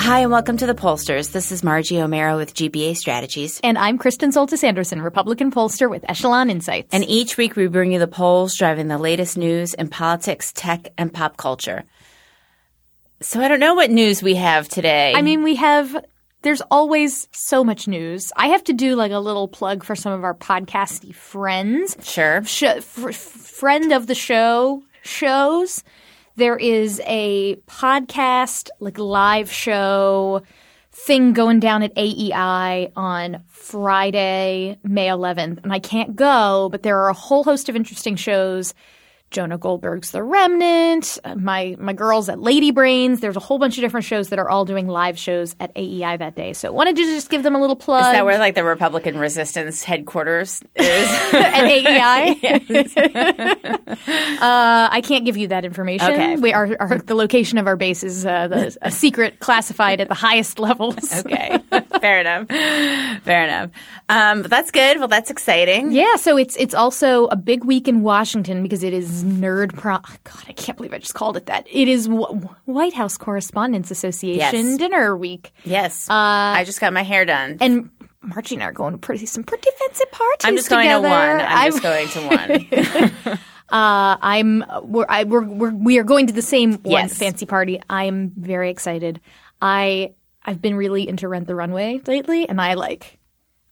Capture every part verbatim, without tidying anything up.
Hi, and welcome to The Pollsters. This is Margie Omero with G B A Strategies. And I'm Kristen Soltis Anderson, Republican pollster with Echelon Insights. And each week we bring you the polls driving the latest news in politics, tech, and pop culture. So I don't know what news we have today. I mean, we have – there's always so much news. I have to do like a little plug for some of our podcasty friends. Sure. Sh- f- friend of the show shows. There is a podcast, like live show thing going down at A E I on Friday, May eleventh. And I can't go, but there are a whole host of interesting shows. Jonah Goldberg's The Remnant, my my girls at Lady Brains. There's a whole bunch of different shows that are all doing live shows at A E I that day. So I wanted to just give them a little plug. Is that where like the Republican Resistance headquarters is? At A E I? Yes. uh, I can't give you that information. Okay. We are, are the location of our base is uh, the, a secret classified at the highest levels. Okay. Fair enough. Fair enough. Um, but that's good. Well, that's exciting. Yeah. So it's it's also a big week in Washington because it is Nerd Prom. God, I can't believe I just called it that. It is w- White House Correspondents Association yes. Dinner Week. Yes. Uh, I just got my hair done. And Margie and I are going to pretty, some pretty fancy parties I'm just together. going to one. I'm just I'm- going to one. uh, I'm we're, I, we're, we're we are going to the same yes. one fancy party. I'm very excited. I. I've been really into Rent the Runway lately, and I like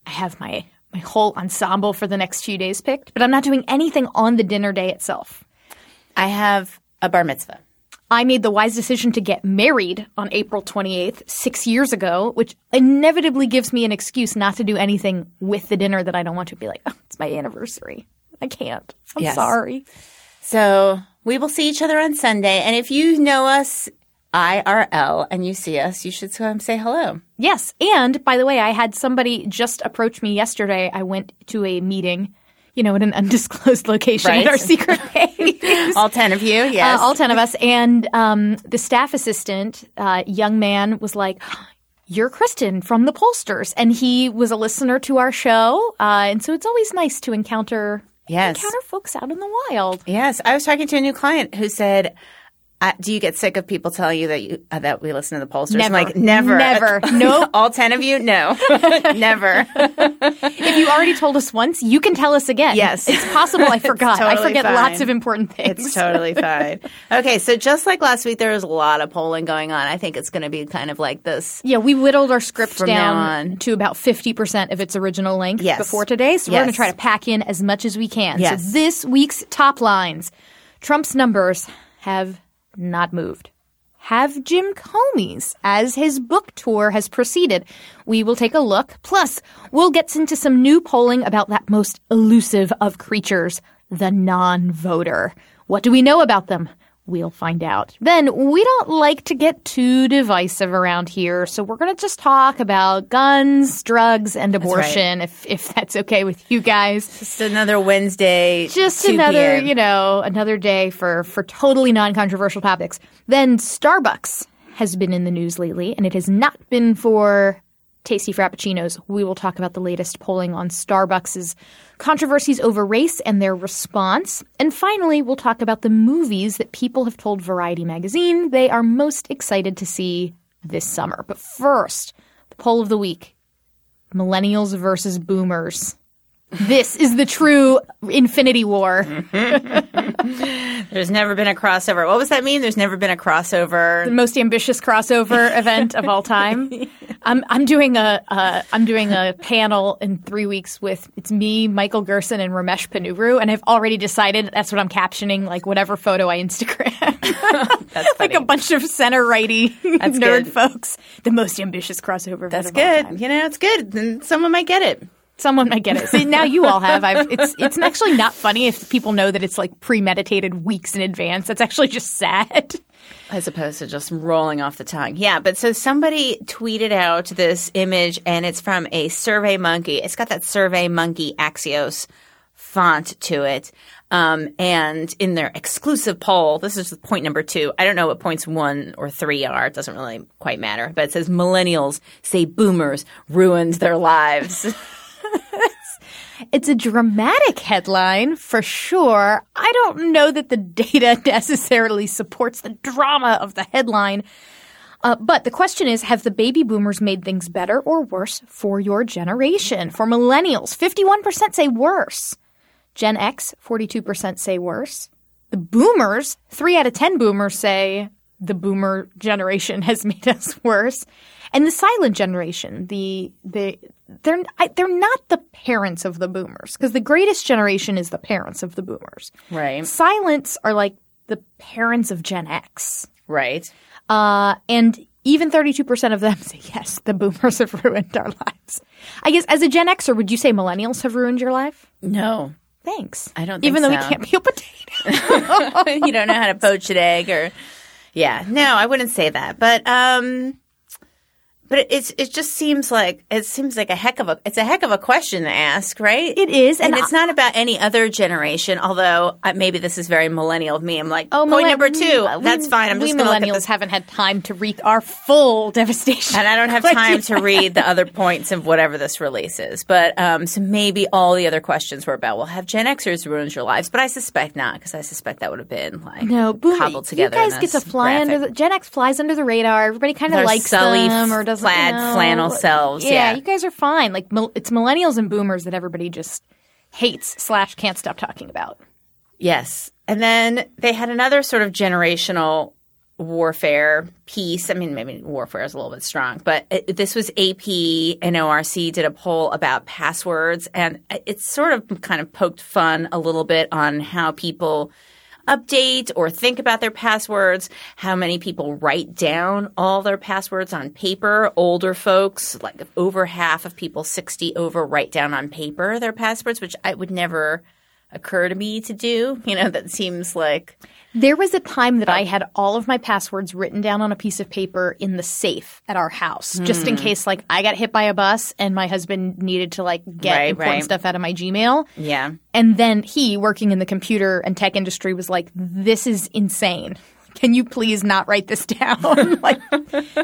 I have my, my whole ensemble for the next few days picked, but I'm not doing anything on the dinner day itself. I have a bar mitzvah. I made the wise decision to get married on April twenty-eighth, six years ago, which inevitably gives me an excuse not to do anything with the dinner that I don't want to. Be like, oh, it's my anniversary. I can't. I'm yes. sorry. So we will see each other on Sunday, and if you know us I R L and you see us, you should come say hello. Yes. And by the way, I had somebody just approach me yesterday. I went to a meeting, you know, at an undisclosed location right. at our secret base. All ten of you, yes. Uh, all ten of us. And um, the staff assistant, uh, young man, was like, you're Kristen from The Pollsters. And he was a listener to our show. Uh, and so it's always nice to encounter, yes. encounter folks out in the wild. Yes. I was talking to a new client who said – Uh, do you get sick of people telling you that you, uh, that we listen to The Pollsters? Never. I'm like, never. Never. No. All ten of you? No. Never. If you already told us once, you can tell us again. Yes. It's possible I forgot. Totally I forget fine. Lots of important things. It's totally fine. Okay. So just like last week, there was a lot of polling going on. I think it's going to be kind of like this. Yeah. We whittled our script down to about fifty percent of its original length yes. before today. So yes. we're going to try to pack in as much as we can. Yes. So this week's top lines. Trump's numbers have not moved. Have Jim Comey's as his book tour has proceeded. We will take a look. Plus, we'll get into some new polling about that most elusive of creatures, the non-voter. What do we know about them? We'll find out. Then, we don't like to get too divisive around here, so we're going to just talk about guns, drugs, and abortion, that's right. if if that's okay with you guys. Just another Wednesday, just another, you know, another day for, for totally non-controversial topics. Then, Starbucks has been in the news lately, and it has not been for tasty frappuccinos. We will talk about the latest polling on Starbucks's controversies over race and their response. And finally, we'll talk about the movies that people have told Variety magazine they are most excited to see this summer. But first, the poll of the week, millennials versus boomers. This is the true Infinity War. There's never been a crossover. What does that mean? There's never been a crossover. The most ambitious crossover event of all time. I'm I'm doing a uh, I'm doing a panel in three weeks with it's me, Michael Gerson, and Ramesh Panuru, and I've already decided that's what I'm captioning. Like whatever photo I Instagram, that's funny. Like a bunch of center righty nerd good. Folks. The most ambitious crossover. That's event good. Of all time. You know, it's good. Then someone might get it. Someone might get it. See, now you all have. I've, it's it's actually not funny if people know that it's like premeditated weeks in advance. That's actually just sad. As opposed to just rolling off the tongue. Yeah, but so somebody tweeted out this image, and it's from a SurveyMonkey. It's got that SurveyMonkey Axios font to it. Um, and in their exclusive poll, this is point number two. I don't know what points one or three are. It doesn't really quite matter. But it says millennials say boomers ruined their lives. It's a dramatic headline for sure. I don't know that the data necessarily supports the drama of the headline. Uh, but the question is, have the baby boomers made things better or worse for your generation? For millennials, fifty-one percent say worse. Gen X, forty-two percent say worse. The boomers, three out of ten boomers say the boomer generation has made us worse. And the silent generation, the the they're I, they're not the parents of the boomers, because the greatest generation is the parents of the boomers. Right. Silents are like the parents of Gen X. Right. Uh, and even thirty-two percent of them say, yes, the boomers have ruined our lives. I guess as a Gen Xer, would you say millennials have ruined your life? No. Thanks. I don't think so. Even though so. We can't peel potatoes. You don't know how to poach an egg or – yeah. No, I wouldn't say that. But um, – But it's it just seems like it seems like a heck of a it's a heck of a question to ask, right? It is, and, and it's not about any other generation. Although uh, maybe this is very millennial of me. I'm like, oh, point millenn- number two, we, that's fine. I'm we just going to look at this. Millennials haven't had time to read our full devastation, and I don't have time to read the other points of whatever this release is. But um, so maybe all the other questions were about, well, have Gen Xers ruined your lives? But I suspect not, because I suspect that would have been like no, cobbled together. You guys get to fly graphic. under the, Gen X flies under the radar. Everybody kind of likes them or doesn't. Plaid, no. flannel selves. Yeah, yeah, you guys are fine. Like, it's millennials and boomers that everybody just hates slash can't stop talking about. Yes. And then they had another sort of generational warfare piece. I mean, maybe warfare is a little bit strong, but it, this was A P and O R C did a poll about passwords, and it's sort of kind of poked fun a little bit on how people – update or think about their passwords, how many people write down all their passwords on paper. Older folks, like over half of people sixty over, write down on paper their passwords, which I would never occur to me to do. You know, that seems like – There was a time that I had all of my passwords written down on a piece of paper in the safe at our house, mm. just in case like I got hit by a bus and my husband needed to like get right, important right. stuff out of my Gmail. Yeah. And then he, working in the computer and tech industry, was like, this is insane. Can you please not write this down? Like,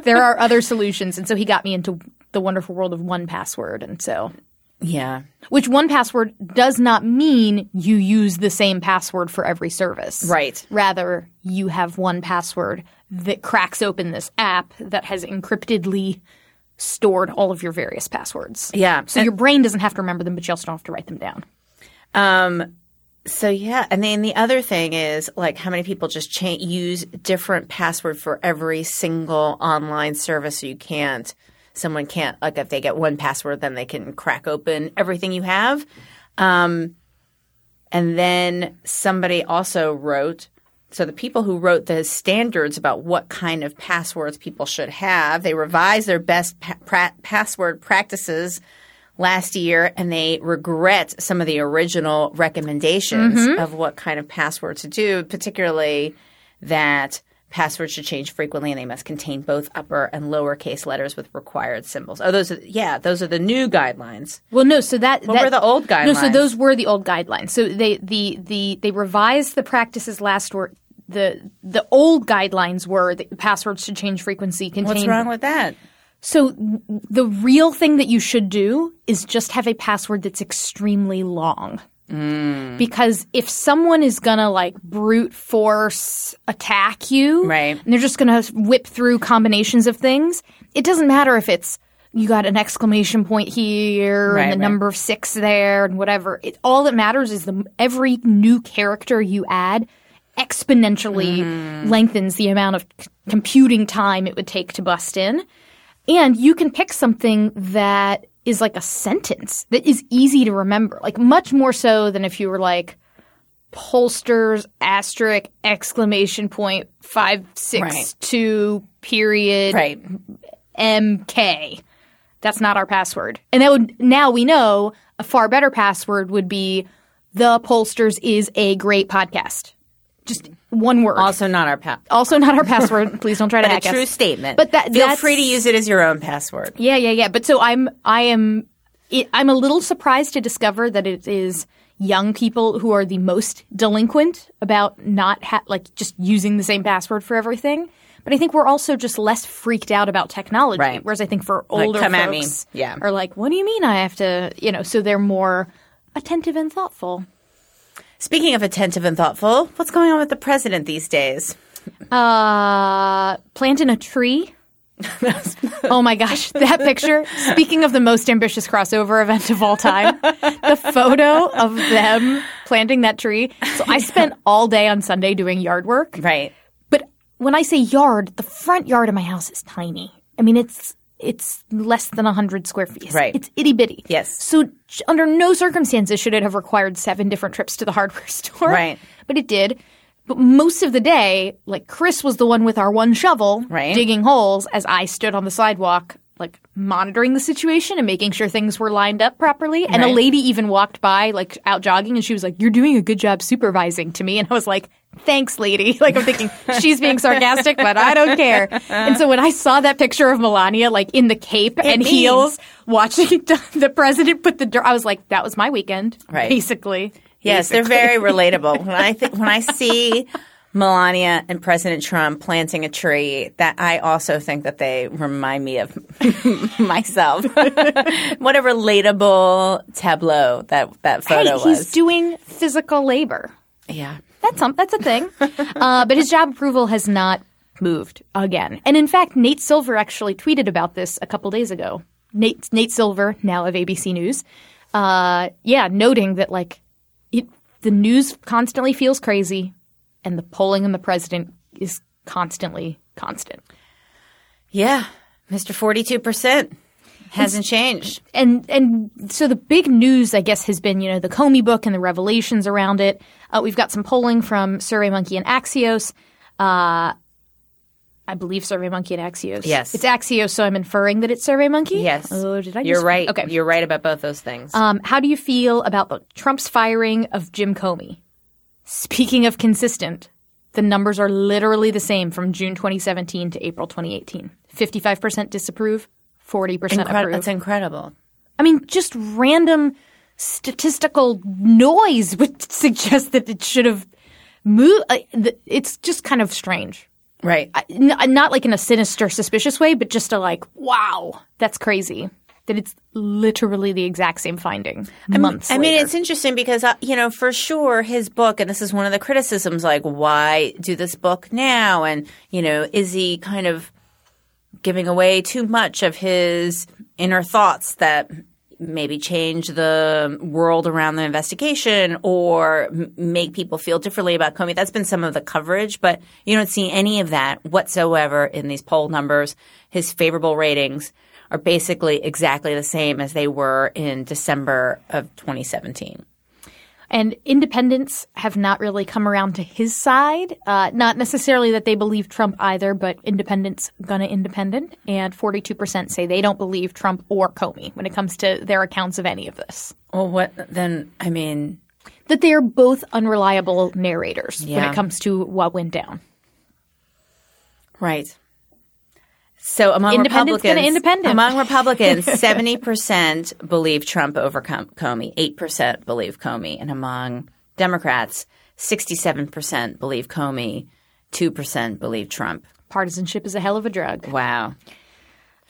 there are other solutions. And so he got me into the wonderful world of one Password. And so – Yeah. Which one Password does not mean you use the same password for every service. Right. Rather, you have one Password that cracks open this app that has encryptedly stored all of your various passwords. Yeah. So and, your brain doesn't have to remember them, but you also don't have to write them down. Um. So, yeah. And then the other thing is, like, how many people just cha- use different password for every single online service, so you can't. Someone can't – like if they get one Password, then they can crack open everything you have. Um, and then somebody also wrote – so the people who wrote the standards about what kind of passwords people should have, they revised their best pa- pra- password practices last year, and they regret some of the original recommendations mm-hmm. of what kind of password to do, particularly that – passwords should change frequently, and they must contain both upper and lowercase letters with required symbols. Oh, those are – yeah, those are the new guidelines. Well, no, so that – What that, were the old guidelines? No, so those were the old guidelines. So they the, the they revised the practices last word. The the old guidelines were that passwords should change frequency. Contain, What's wrong with that? So the real thing that you should do is just have a password that's extremely long. Mm. Because if someone is going to like brute force attack you right. and they're just going to whip through combinations of things, it doesn't matter if it's you got an exclamation point here right, and the right. number of six there and whatever. It, all that matters is the every new character you add exponentially mm. lengthens the amount of c- computing time it would take to bust in. And you can pick something that – is like a sentence that is easy to remember, like much more so than if you were like Pollsters, asterisk, exclamation point, five, six, right. two, period, right. M K. That's not our password. And that would, now we know a far better password would be The Pollsters is a great podcast. Just one word. Also not our pa- Also not our password. Please don't try to hack us. But a true statement. But that, Feel that's, free to use it as your own password. Yeah, yeah, yeah. But so I'm I am I'm a little surprised to discover that it is young people who are the most delinquent about not ha- like just using the same password for everything. But I think we're also just less freaked out about technology. Right. Whereas I think for older like, come folks at me. Yeah. are like, what do you mean I have to, you know, so they're more attentive and thoughtful. Speaking of attentive and thoughtful, what's going on with the president these days? Uh, planting a tree. Oh, my gosh. That picture. Speaking of the most ambitious crossover event of all time, the photo of them planting that tree. So I spent all day on Sunday doing yard work. Right. But when I say yard, the front yard of my house is tiny. I mean, it's it's less than one hundred square feet. Right. It's itty-bitty. Yes. So under no circumstances should it have required seven different trips to the hardware store. Right. But it did. But most of the day, like, Chris was the one with our one shovel right. digging holes as I stood on the sidewalk, like, monitoring the situation and making sure things were lined up properly. And right. a lady even walked by, like, out jogging, and she was like, "You're doing a good job supervising," to me. And I was like, "Thanks, lady." Like, I'm thinking, she's being sarcastic, but I don't care. And so when I saw that picture of Melania, like, in the cape it and means. heels watching the president put the dirt, I was like, that was my weekend, right. basically. Yes, basically. They're very relatable. When I th- when I see Melania and President Trump planting a tree, that I also think that they remind me of myself. What a relatable tableau that, that photo hey, he's was. He's doing physical labor. Yeah. That's a, that's a thing. Uh, but his job approval has not moved again. And in fact, Nate Silver actually tweeted about this a couple days ago. Nate Nate Silver, now of A B C News, uh, yeah, noting that like it, the news constantly feels crazy and the polling on the president is constantly constant. Yeah. Mister forty-two percent. Hasn't changed. And and so the big news, I guess, has been, you know, the Comey book and the revelations around it. Uh, we've got some polling from SurveyMonkey and Axios. Uh, I believe SurveyMonkey and Axios. Yes. It's Axios, so I'm inferring that it's SurveyMonkey? Yes. Oh, did I You're just... right. Okay. You're right about both those things. Um, how do you feel about the Trump's firing of Jim Comey? Speaking of consistent, the numbers are literally the same from June twenty seventeen to April twenty eighteen. fifty-five percent disapprove. forty percent Incred- approve. That's incredible. I mean, just random statistical noise would suggest that it should have moved. It's just kind of strange. Right. I, n- not like in a sinister, suspicious way, but just a like, wow, that's crazy. That it's literally the exact same finding months I mean, later. I mean, it's interesting because, you know, for sure his book – and this is one of the criticisms, like, why do this book now? And, you know, is he kind of – giving away too much of his inner thoughts that maybe change the world around the investigation or make people feel differently about Comey. That's been some of the coverage, but you don't see any of that whatsoever in these poll numbers. His favorable ratings are basically exactly the same as they were in December of twenty seventeen. And independents have not really come around to his side. Uh, not necessarily that they believe Trump either, but independents gonna independent. And forty-two percent say they don't believe Trump or Comey when it comes to their accounts of any of this. Well, what then? I mean, that they are both unreliable narrators yeah. when it comes to what went down. Right. So among Republicans, among Republicans, seventy percent believe Trump over Comey, eight percent believe Comey. And among Democrats, sixty-seven percent believe Comey, two percent believe Trump. Partisanship is a hell of a drug. Wow.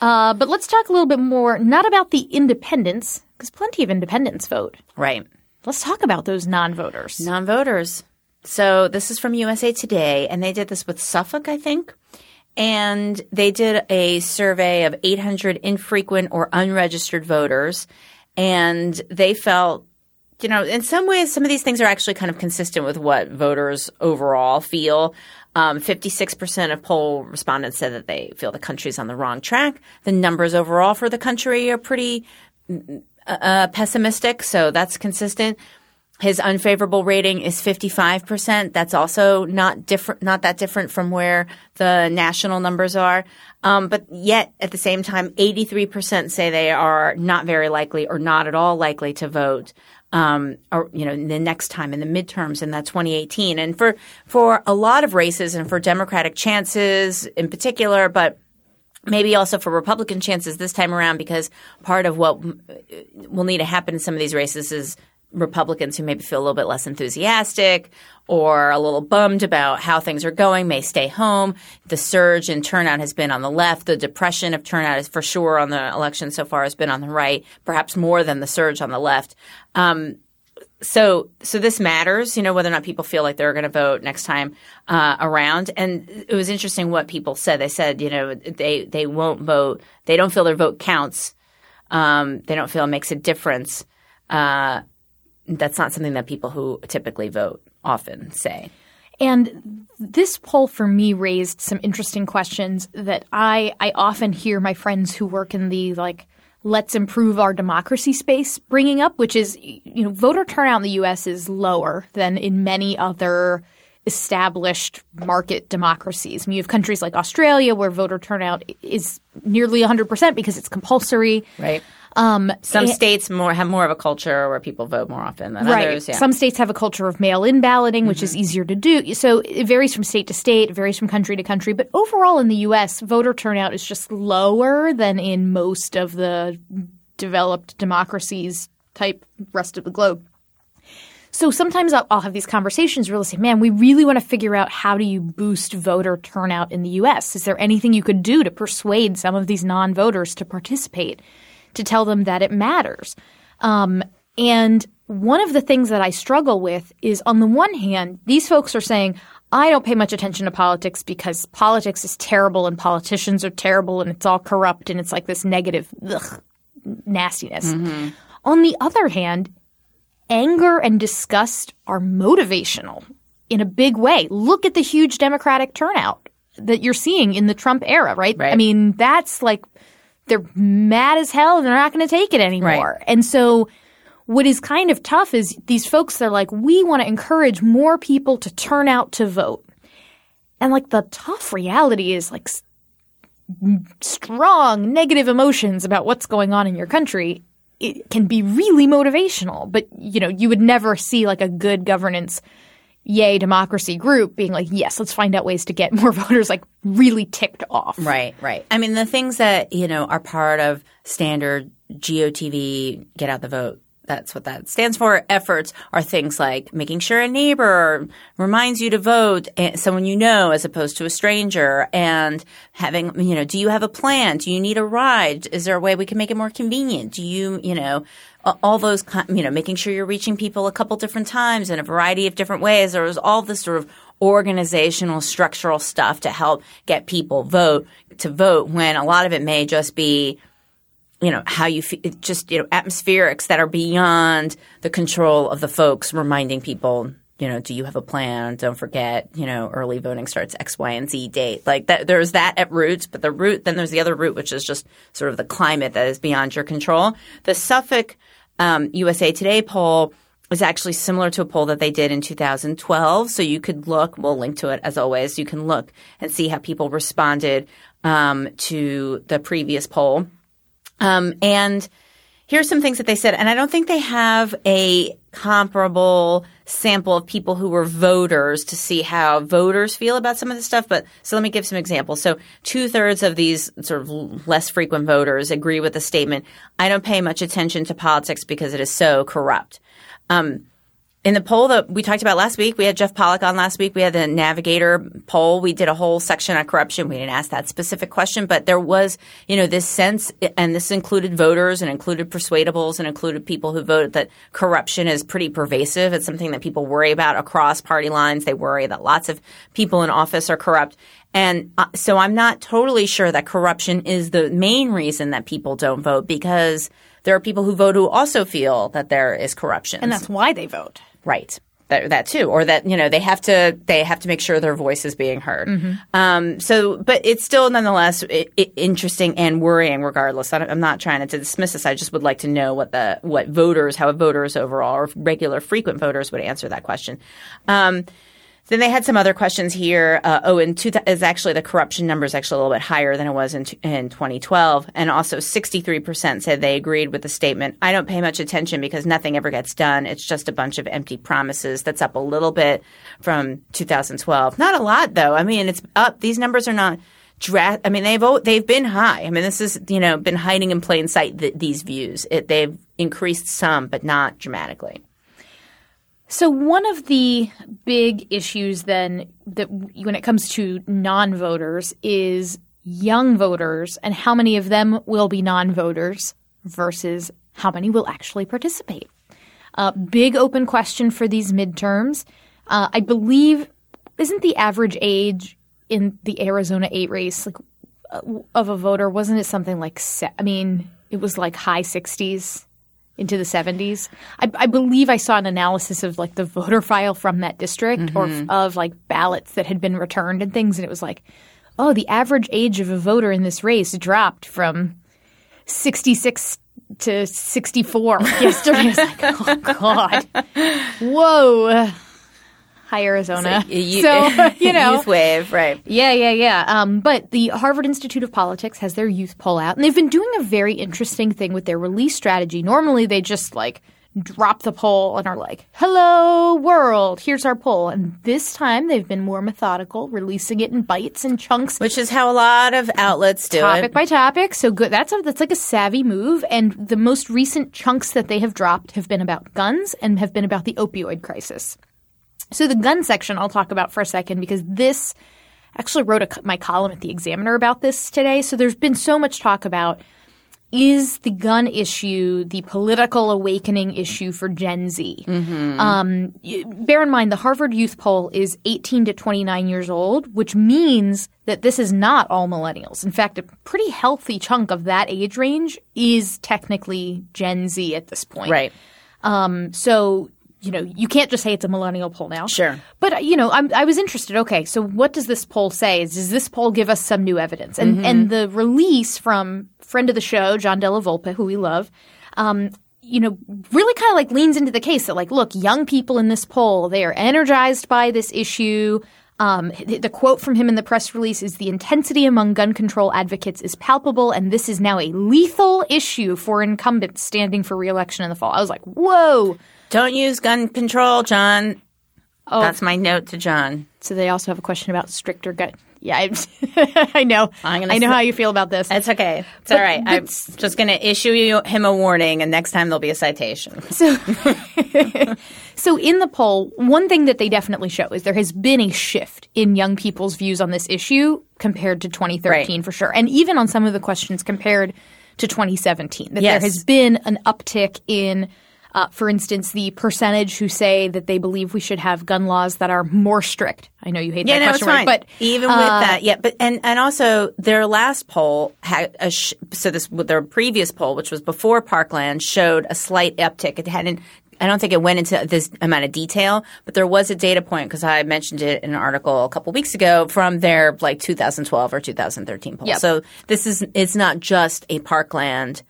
Uh, but let's talk a little bit more, not about the independents, because plenty of independents vote. Right. Let's talk about those non-voters. Non-voters. So this is from U S A Today, and they did this with Suffolk, I think. And they did a survey of eight hundred infrequent or unregistered voters, and they felt, you know, in some ways some of these things are actually kind of consistent with what voters overall feel. Um, fifty-six percent of poll respondents said that they feel the country's on the wrong track. The numbers overall for the country are pretty uh, pessimistic, so that's consistent. His unfavorable rating is fifty-five percent. That's also not different, not that different from where the national numbers are. Um, but yet at the same time, eighty-three percent say they are not very likely or not at all likely to vote, um, or, you know, the next time in the midterms in that twenty eighteen. And for, for a lot of races and for Democratic chances in particular, but maybe also for Republican chances this time around, because part of what will need to happen in some of these races is Republicans who maybe feel a little bit less enthusiastic or a little bummed about how things are going may stay home. The surge in turnout has been on the left. The depression of turnout is for sure on the election so far has been on the right, perhaps more than the surge on the left. Um, so so this matters, you know, whether or not people feel like they're going to vote next time uh, around. And it was interesting what people said. They said, you know, they, they won't vote. They don't feel their vote counts. Um, they don't feel it makes a difference. Uh That's not something that people who typically vote often say. And this poll for me raised some interesting questions that I, I often hear my friends who work in the, like, let's improve our democracy space bringing up, which is, you know, voter turnout in the U S is lower than in many other established market democracies. I mean, you have countries like Australia where voter turnout is nearly one hundred percent because it's compulsory. Right. Um, Some it, states more have more of a culture where people vote more often than right. others. Yeah. Some states have a culture of mail-in balloting, which mm-hmm. is easier to do. So it varies from state to state. It varies from country to country. But overall in the U S, voter turnout is just lower than in most of the developed democracies type rest of the globe. So sometimes I'll, I'll have these conversations where I'll say, man, we really want to figure out how do you boost voter turnout in the U S? Is there anything you could do to persuade some of these non-voters to participate? To tell them that it matters. Um, and one of the things that I struggle with is, on the one hand, these folks are saying, I don't pay much attention to politics because politics is terrible and politicians are terrible and it's all corrupt and it's like this negative ugh, nastiness. Mm-hmm. On the other hand, anger and disgust are motivational in a big way. Look at the huge Democratic turnout that you're seeing in the Trump era, right? right. I mean, that's like – they're mad as hell and they're not going to take it anymore. Right. And so what is kind of tough is these folks, they're like, we want to encourage more people to turn out to vote. And like the tough reality is like strong negative emotions about what's going on in your country. It can be really motivational. But, you know, you would never see like a good governance yay democracy group being like, yes, let's find out ways to get more voters like really ticked off. Right, right. I mean, the things that, you know, are part of standard G O T V, get out the vote, that's what that stands for, efforts are things like making sure a neighbor reminds you to vote, someone you know as opposed to a stranger, and having, you know, do you have a plan? Do you need a ride? Is there a way we can make it more convenient? Do you, you know, all those, you know, making sure you're reaching people a couple different times in a variety of different ways. There was all this sort of organizational, structural stuff to help get people vote to vote when a lot of it may just be, you know, how you – just, you know, atmospherics that are beyond the control of the folks reminding people, you know, do you have a plan? Don't forget, you know, early voting starts X, Y, and Z date. Like that, there's that at roots, but the root – then there's the other root, which is just sort of the climate that is beyond your control. The Suffolk um, U S A Today poll is actually similar to a poll that they did in two thousand twelve. So you could look – we'll link to it as always. You can look and see how people responded um, to the previous poll. Um, and here's some things that they said. And I don't think they have a comparable sample of people who were voters to see how voters feel about some of this stuff. But so let me give some examples. So two-thirds of these sort of less frequent voters agree with the statement, I don't pay much attention to politics because it is so corrupt. Um, in the poll that we talked about last week, we had Jeff Pollack on last week. We had the Navigator poll. We did a whole section on corruption. We didn't ask that specific question, but there was, you know, this sense, and this included voters and included persuadables and included people who voted, that corruption is pretty pervasive. It's something that people worry about across party lines. They worry that lots of people in office are corrupt. And uh, so I'm not totally sure that corruption is the main reason that people don't vote, because there are people who vote who also feel that there is corruption. And that's why they vote. Right. that that too, or that, you know, they have to they have to make sure their voice is being heard. Mm-hmm. Um, so, but it's still nonetheless it, it, interesting and worrying. Regardless, I I'm not trying to dismiss this. I just would like to know what the what voters, how voters overall, or regular frequent voters would answer that question. Um, Then they had some other questions here. Uh, oh, and two th- is actually the corruption number is actually a little bit higher than it was in, t- in twenty twelve. And also sixty-three percent said they agreed with the statement, "I don't pay much attention because nothing ever gets done. It's just a bunch of empty promises." That's up a little bit from two thousand twelve. Not a lot, though. I mean, it's up. These numbers are not dra- – I mean, they've they've been high. I mean, this is, you know, been hiding in plain sight, th- these views. It, they've increased some but not dramatically. So one of the big issues then that when it comes to non-voters is young voters and how many of them will be non-voters versus how many will actually participate. Uh, big open question for these midterms. Uh, I believe – isn't the average age in the Arizona eight race like of a voter, wasn't it something like – I mean it was like high sixties? Into the seventies. I, I believe I saw an analysis of like the voter file from that district mm-hmm. or f- of like ballots that had been returned and things. And it was like, oh, the average age of a voter in this race dropped from sixty-six to sixty-four yesterday. I was like, oh, God. Whoa. Hi, Arizona. Like, you, so, you know. Youth wave, right. Yeah, yeah, yeah. Um, but the Harvard Institute of Politics has their youth poll out. And they've been doing a very interesting thing with their release strategy. Normally, they just like drop the poll and are like, hello, world, here's our poll. And this time, they've been more methodical, releasing it in bites and chunks. Which is how a lot of outlets do it. Topic by topic. So good. That's, a, that's like a savvy move. And the most recent chunks that they have dropped have been about guns and have been about the opioid crisis. So the gun section I'll talk about for a second because this – I actually wrote a, my column at The Examiner about this today. So there's been so much talk about, is the gun issue the political awakening issue for Gen Z? Mm-hmm. Um, bear in mind the Harvard Youth Poll is eighteen to twenty-nine years old, which means that this is not all millennials. In fact, a pretty healthy chunk of that age range is technically Gen Z at this point. Right. Um, so – You know, you can't just say it's a millennial poll now. Sure. But, you know, I'm, I was interested. Okay, so what does this poll say? Is, does this poll give us some new evidence? And mm-hmm. and the release from friend of the show, John Della Volpe, who we love, um, you know, really kind of like leans into the case that like, look, young people in this poll, they are energized by this issue. Um, the, the quote from him in the press release is, "The intensity among gun control advocates is palpable, and this is now a lethal issue for incumbents standing for re-election in the fall." I was like, whoa. Don't use gun control, John. Oh. That's my note to John. So they also have a question about stricter gun. Yeah, I, I know. I'm gonna I know sl- how you feel about this. It's okay. It's but, all right. But, I'm just going to issue you, him a warning, and next time there'll be a citation. So, so in the poll, one thing that they definitely show is there has been a shift in young people's views on this issue compared to twenty thirteen right. for sure. And even on some of the questions compared to twenty seventeen, that yes. there has been an uptick in – Uh, for instance, the percentage who say that they believe we should have gun laws that are more strict. I know you hate yeah, that no, question, it's fine. Right? But even uh, with that, yeah. But and, and also their last poll had a sh- so this their previous poll, which was before Parkland, showed a slight uptick. It hadn't. I don't think it went into this amount of detail, but there was a data point because I mentioned it in an article a couple weeks ago from their like two thousand twelve or two thousand thirteen poll. Yep. So this is it's not just a Parkland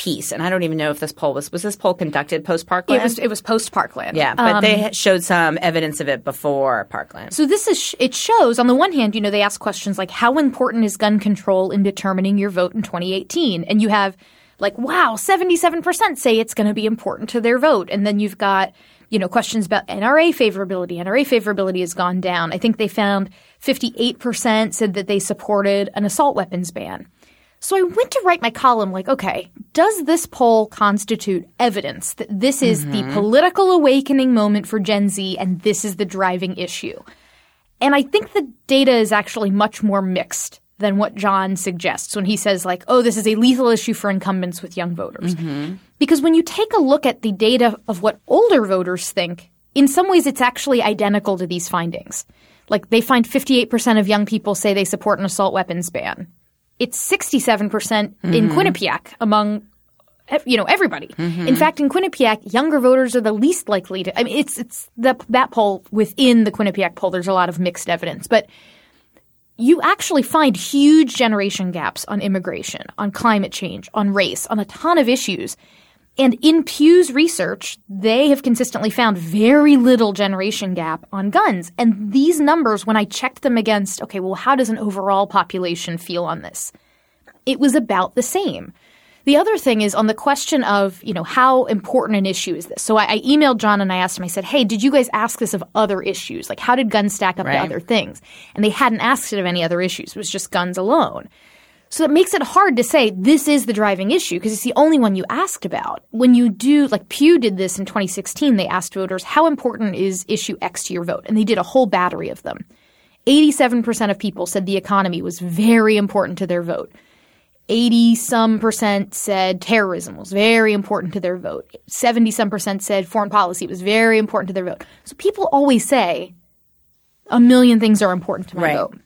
piece. And I don't even know if this poll was – was this poll conducted post-Parkland? It was, it was post-Parkland. Yeah. But um, they showed some evidence of it before Parkland. So this is – it shows on the one hand, you know, they ask questions like how important is gun control in determining your vote in twenty eighteen? And you have like, wow, seventy-seven percent say it's going to be important to their vote. And then you've got, you know, questions about N R A favorability. N R A favorability has gone down. I think they found fifty-eight percent said that they supported an assault weapons ban. So I went to write my column like, okay, does this poll constitute evidence that this is mm-hmm. the political awakening moment for Gen Z and this is the driving issue? And I think the data is actually much more mixed than what John suggests when he says like, oh, this is a lethal issue for incumbents with young voters. Mm-hmm. Because when you take a look at the data of what older voters think, in some ways it's actually identical to these findings. Like they find fifty-eight percent of young people say they support an assault weapons ban. It's sixty-seven percent in mm-hmm. Quinnipiac among you know, everybody. Mm-hmm. In fact, in Quinnipiac, younger voters are the least likely to – I mean, it's it's the, that poll within the Quinnipiac poll. There's a lot of mixed evidence. But you actually find huge generation gaps on immigration, on climate change, on race, on a ton of issues. And in Pew's research, they have consistently found very little generation gap on guns. And these numbers, when I checked them against, okay, well, how does an overall population feel on this? It was about the same. The other thing is on the question of, you know, how important an issue is this? So I, I emailed John and I asked him, I said, hey, did you guys ask this of other issues? Like, how did guns stack up right. to other things? And they hadn't asked it of any other issues. It was just guns alone. So it makes it hard to say this is the driving issue because it's the only one you asked about. When you do – like Pew did this in twenty sixteen. They asked voters, how important is issue X to your vote? And they did a whole battery of them. eighty-seven percent of people said the economy was very important to their vote. eighty-some percent said terrorism was very important to their vote. seventy-some percent said foreign policy was very important to their vote. So people always say a million things are important to my right. vote.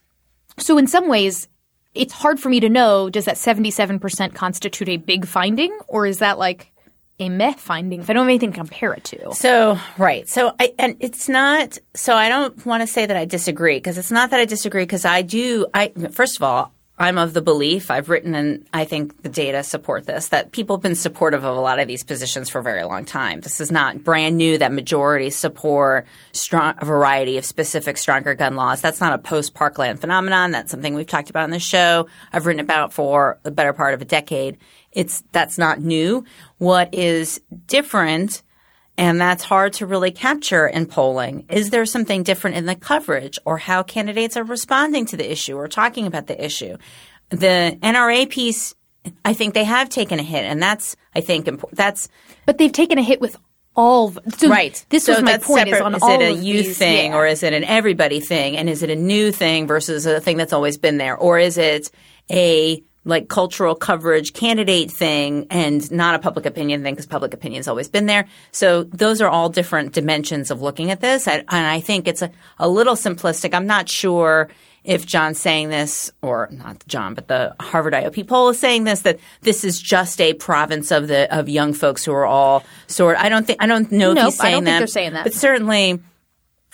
So in some ways – it's hard for me to know, does that seventy-seven percent constitute a big finding or is that like a meh finding if I don't have anything to compare it to? So right. So I and it's not – so I don't want to say that I disagree because it's not that I disagree because I do – I first of all, I'm of the belief – I've written and I think the data support this – that people have been supportive of a lot of these positions for a very long time. This is not brand new that majority support strong, a variety of specific stronger gun laws. That's not a post-Parkland phenomenon. That's something we've talked about on this show. I've written about for the better part of a decade. It's that's not new. What is different – and that's hard to really capture in polling. Is there something different in the coverage or how candidates are responding to the issue or talking about the issue? The N R A piece, I think they have taken a hit, and that's, I think, important. That's – But they've taken a hit with all – so right. This so was my point separate, is on is all of these. Is it a youth these, thing yeah. or is it an everybody thing? And is it a new thing versus a thing that's always been there? Or is it a – like cultural coverage candidate thing and not a public opinion thing because public opinion has always been there. So those are all different dimensions of looking at this. I, and I think it's a, a little simplistic. I'm not sure if John's saying this or not John, but the Harvard I O P poll is saying this, that this is just a province of the of young folks who are all sort. I don't think I don't know nope, if he's saying I don't that. Think they're saying that. But certainly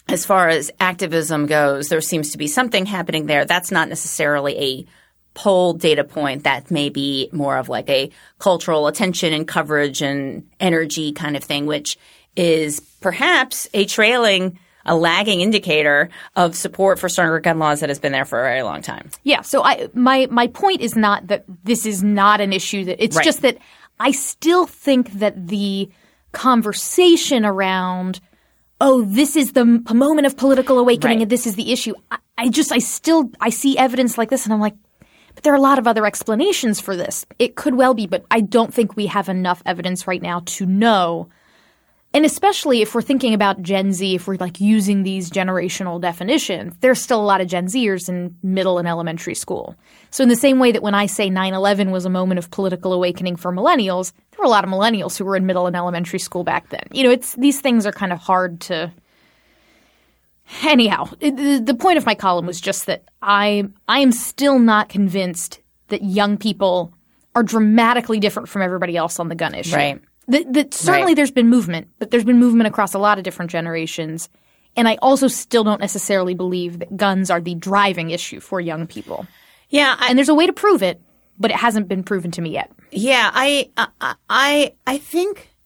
as far as activism goes, there seems to be something happening there. That's not necessarily a poll data point that may be more of like a cultural attention and coverage and energy kind of thing, which is perhaps a trailing, a lagging indicator of support for stronger gun laws that has been there for a very long time. Yeah. So I my my point is not that this is not an issue. That it's right. just that I still think that the conversation around, oh, this is the moment of political awakening right. and this is the issue, I, I just I still I see evidence like this and I'm like, but there are a lot of other explanations for this. It could well be, but I don't think we have enough evidence right now to know. And especially if we're thinking about Gen Z, if we're like using these generational definitions, there's still a lot of Gen Zers in middle and elementary school. So in the same way that when I say nine eleven was a moment of political awakening for millennials, there were a lot of millennials who were in middle and elementary school back then. You know, it's these things are kind of hard to – anyhow, the point of my column was just that I I am still not convinced that young people are dramatically different from everybody else on the gun issue. Right. That, that certainly right. there's been movement, but there's been movement across a lot of different generations. And I also still don't necessarily believe that guns are the driving issue for young people. Yeah. I, and there's a way to prove it, but it hasn't been proven to me yet. Yeah. I I I, I think –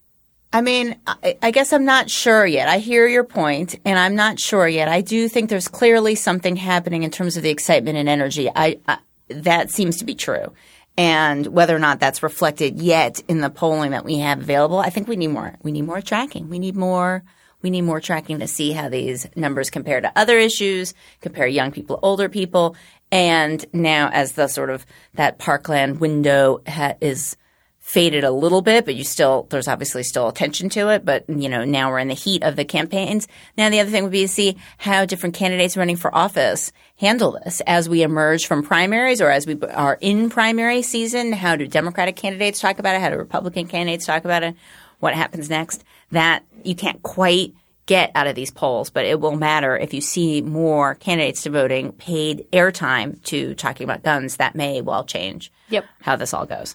I mean, I, I guess I'm not sure yet. I hear your point, and I'm not sure yet. I do think there's clearly something happening in terms of the excitement and energy. I, I that seems to be true. And whether or not that's reflected yet in the polling that we have available, I think we need more. We need more tracking. We need more. We need more tracking to see how these numbers compare to other issues, compare young people, older people, and now as the sort of that Parkland window ha- is. Faded a little bit, but you still – there's obviously still attention to it. But, you know, now we're in the heat of the campaigns. Now the other thing would be to see how different candidates running for office handle this as we emerge from primaries or as we are in primary season. How do Democratic candidates talk about it? How do Republican candidates talk about it? What happens next? That you can't quite get out of these polls, but it will matter if you see more candidates devoting paid airtime to talking about guns. That may well change yep. how this all goes.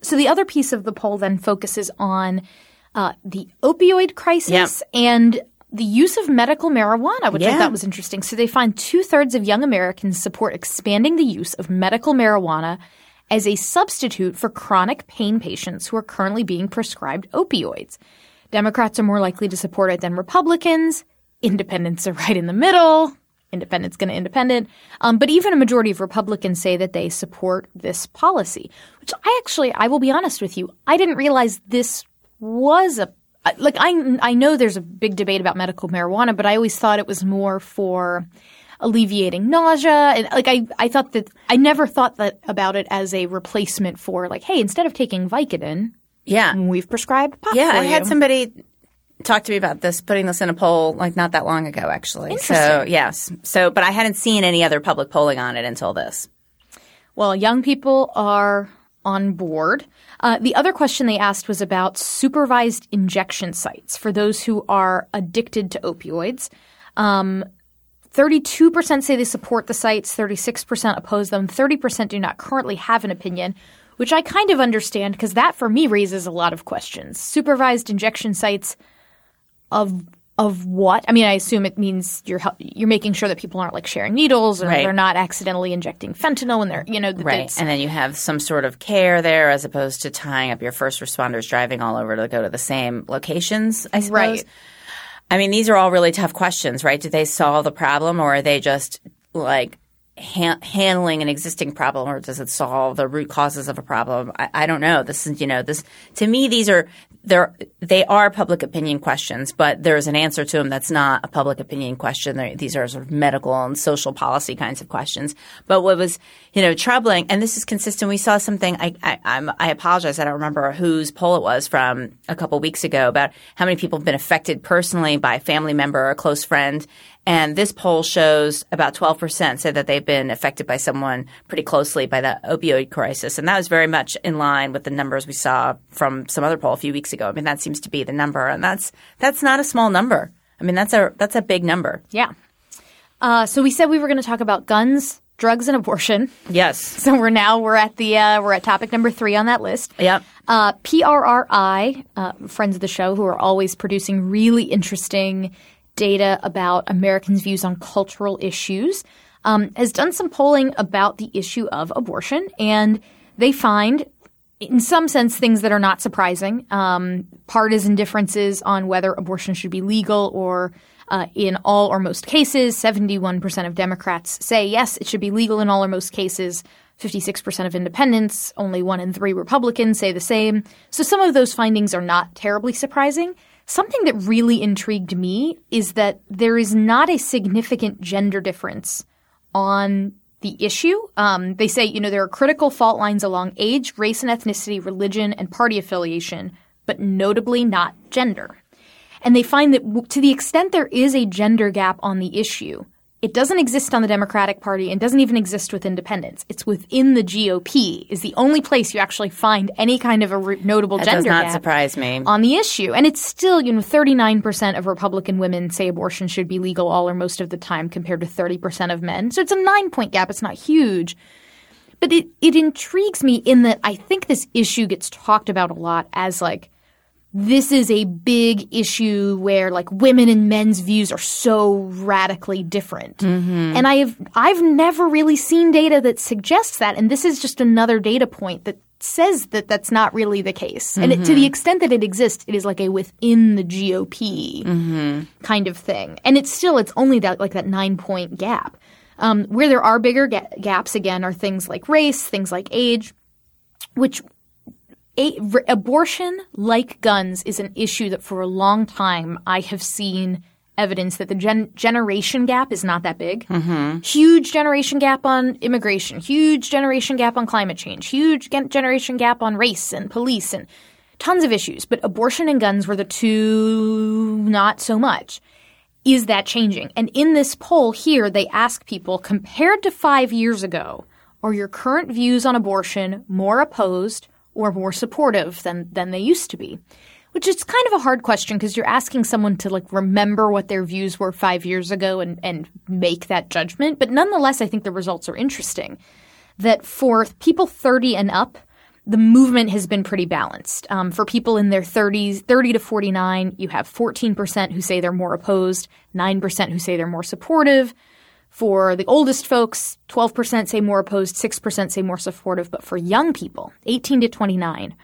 So the other piece of the poll then focuses on uh, the opioid crisis yeah. and the use of medical marijuana, which yeah. I thought was interesting. So they find two-thirds of young Americans support expanding the use of medical marijuana as a substitute for chronic pain patients who are currently being prescribed opioids. Democrats are more likely to support it than Republicans. Independents are right in the middle. Independent's going to independent. Um, but even a majority of Republicans say that they support this policy, which I actually – I will be honest with you. I didn't realize this was a – like I, I know there's a big debate about medical marijuana, but I always thought it was more for alleviating nausea. And like I, I thought that – I never thought that about it as a replacement for like, hey, instead of taking Vicodin, yeah, we've prescribed pot yeah, for I you. had somebody – talk to me about this, putting this in a poll like not that long ago, actually. Interesting. So, yes. So, but I hadn't seen any other public polling on it until this. Well, young people are on board. Uh, the other question they asked was about supervised injection sites for those who are addicted to opioids. Um, thirty-two percent say they support the sites, thirty-six percent oppose them, thirty percent do not currently have an opinion, which I kind of understand because that for me raises a lot of questions. Supervised injection sites Of of what? I mean, I assume it means you're you're making sure that people aren't like sharing needles, and right. they're not accidentally injecting fentanyl, and they're you know right. And then you have some sort of care there, as opposed to tying up your first responders driving all over to go to the same locations. I suppose. Right. I mean, these are all really tough questions, right? Do they solve the problem, or are they just like ha- handling an existing problem, or does it solve the root causes of a problem? I, I don't know. This is you know this to me these are. They're, they are public opinion questions, but there's an answer to them that's not a public opinion question. They're, these are sort of medical and social policy kinds of questions. But what was, you know, troubling – and this is consistent. We saw something I, – I, I'm, I apologize. I don't remember whose poll it was from a couple weeks ago about how many people have been affected personally by a family member or a close friend. And this poll shows about twelve percent said that they've been affected by someone pretty closely by the opioid crisis. And that was very much in line with the numbers we saw from some other poll a few weeks ago. I mean, that seems to be the number. And that's that's not a small number. I mean, that's a that's a big number. Yeah. Uh, so we said we were going to talk about guns, drugs, and abortion. Yes. So we're now we're at the uh, we're at topic number three on that list. Yep. Uh, P R R I, uh, friends of the show who are always producing really interesting data about Americans' views on cultural issues, um, has done some polling about the issue of abortion. And they find, in some sense, things that are not surprising, um, partisan differences on whether abortion should be legal or uh, in all or most cases. seventy-one percent of Democrats say, yes, it should be legal in all or most cases. fifty-six percent of independents, only one in three Republicans say the same. So some of those findings are not terribly surprising. Something that really intrigued me is that there is not a significant gender difference on the issue. Um, they say, you know, there are critical fault lines along age, race and ethnicity, religion, and party affiliation, but notably not gender. And they find that w- to the extent there is a gender gap on the issue, it doesn't exist on the Democratic Party and doesn't even exist with independents. It's within the G O P is the only place you actually find any kind of a re- notable that gender does not gap surprise me. On the issue. And it's still, you know, thirty-nine percent of Republican women say abortion should be legal all or most of the time compared to thirty percent of men. So it's a nine-point gap. It's not huge. But it, it intrigues me in that I think this issue gets talked about a lot as like, this is a big issue where like women and men's views are so radically different. Mm-hmm. And I have I've never really seen data that suggests that. And this is just another data point that says that that's not really the case. Mm-hmm. And it, to the extent that it exists, it is like a within the G O P mm-hmm. kind of thing. And it's still it's only that like that nine-point gap. Um, where there are bigger ga- gaps, again, are things like race, things like age, which – A, re- abortion, like guns, is an issue that for a long time I have seen evidence that the gen- generation gap is not that big. Mm-hmm. Huge generation gap on immigration. Huge generation gap on climate change. Huge gen- generation gap on race and police and tons of issues. But abortion and guns were the two not so much. Is that changing? And in this poll here, they ask people, compared to five years ago, are your current views on abortion more opposed or more supportive than, than they used to be? Which is kind of a hard question because you're asking someone to, like, remember what their views were five years ago and, and make that judgment. But nonetheless, I think the results are interesting, that for people thirty and up, the movement has been pretty balanced. Um, for people in their thirties, thirty to forty-nine, you have fourteen percent who say they're more opposed, nine percent who say they're more supportive. For the oldest folks, twelve percent say more opposed, six percent say more supportive. But for young people, eighteen to twenty-nine,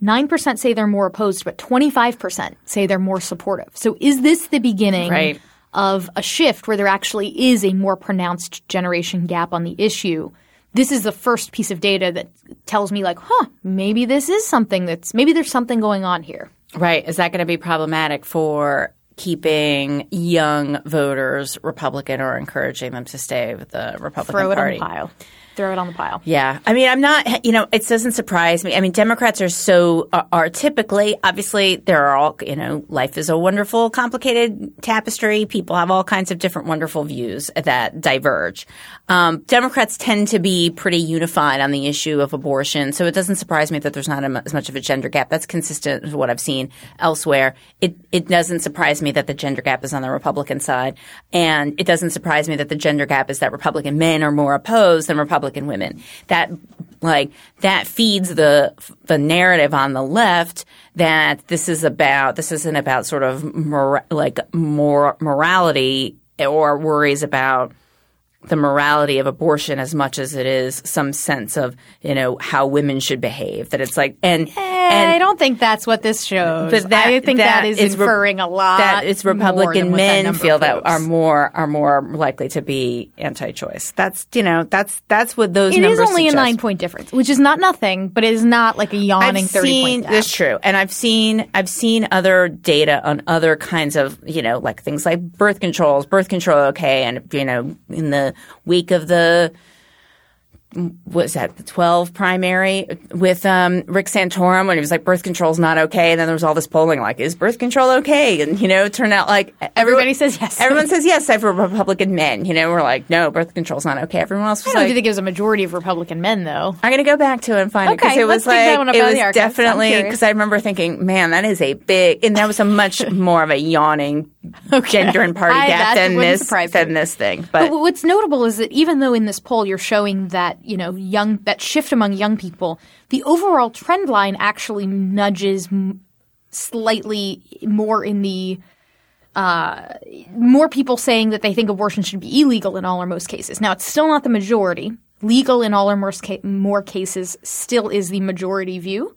nine percent say they're more opposed, but twenty-five percent say they're more supportive. So is this the beginning right. of a shift where there actually is a more pronounced generation gap on the issue? This is the first piece of data that tells me, like, huh, maybe this is something that's – maybe there's something going on here. Right. Is that going to be problematic for keeping young voters Republican or encouraging them to stay with the Republican Party? Throw it on the pile. Throw it on the pile. Yeah. I mean, I'm not – you know, it doesn't surprise me. I mean, Democrats are so – are typically – obviously, they're all – you know, life is a wonderful, complicated tapestry. People have all kinds of different wonderful views that diverge. Um, Democrats tend to be pretty unified on the issue of abortion. So it doesn't surprise me that there's not a, as much of a gender gap. That's consistent with what I've seen elsewhere. It, it doesn't surprise me that the gender gap is on the Republican side. And it doesn't surprise me that the gender gap is that Republican men are more opposed than Republican Republican women. That, like, that feeds the the narrative on the left that this is about this isn't about sort of mora- like more morality or worries about the morality of abortion as much as it is some sense of, you know, how women should behave. That it's like and, – and I don't think that's what this shows. But that, I think that, that is inferring a lot that it's Republican men that feel that are more are more likely to be anti-choice. That's, you know, that's that's what those it numbers suggest. It is only suggest. a nine-point difference, which is not nothing, but it is not like a yawning thirty-point gap. That's true. And I've seen I've seen other data on other kinds of, you know, like things like birth controls, birth control, okay, and, you know, in the week of the what was that the twelve primary with um, Rick Santorum when he was like birth control's not okay, and then there was all this polling like is birth control okay, and you know it turned out like everybody, everybody says yes, everyone says yes except for Republican men, you know we're like no birth control's not okay. Everyone else was I don't like, think it was a majority of Republican men though. I'm gonna go back to it and find okay, it because it was like it was definitely because I remember thinking man that is a big and that was a much more of a yawning okay. gender and party I, gap than this than me. this thing. But, but what's notable is that even though in this poll you're showing that. You know, young that shift among young people, the overall trend line actually nudges m- slightly more in the uh, more people saying that they think abortion should be illegal in all or most cases. Now, it's still not the majority. Legal in all or more, ca- more cases still is the majority view.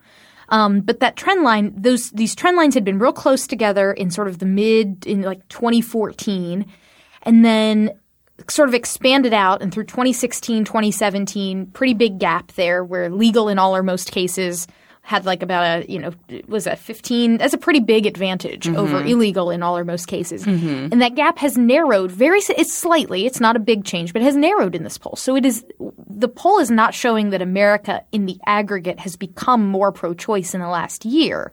Um, but that trend line, those these trend lines had been real close together in sort of the mid in like twenty fourteen, and then. Sort of expanded out and through twenty sixteen, twenty seventeen, pretty big gap there where legal in all or most cases had like about a, you know, was that fifteen? That's a pretty big advantage mm-hmm. over illegal in all or most cases. Mm-hmm. And that gap has narrowed very – it's slightly. It's not a big change, but it has narrowed in this poll. So it is – the poll is not showing that America in the aggregate has become more pro-choice in the last year.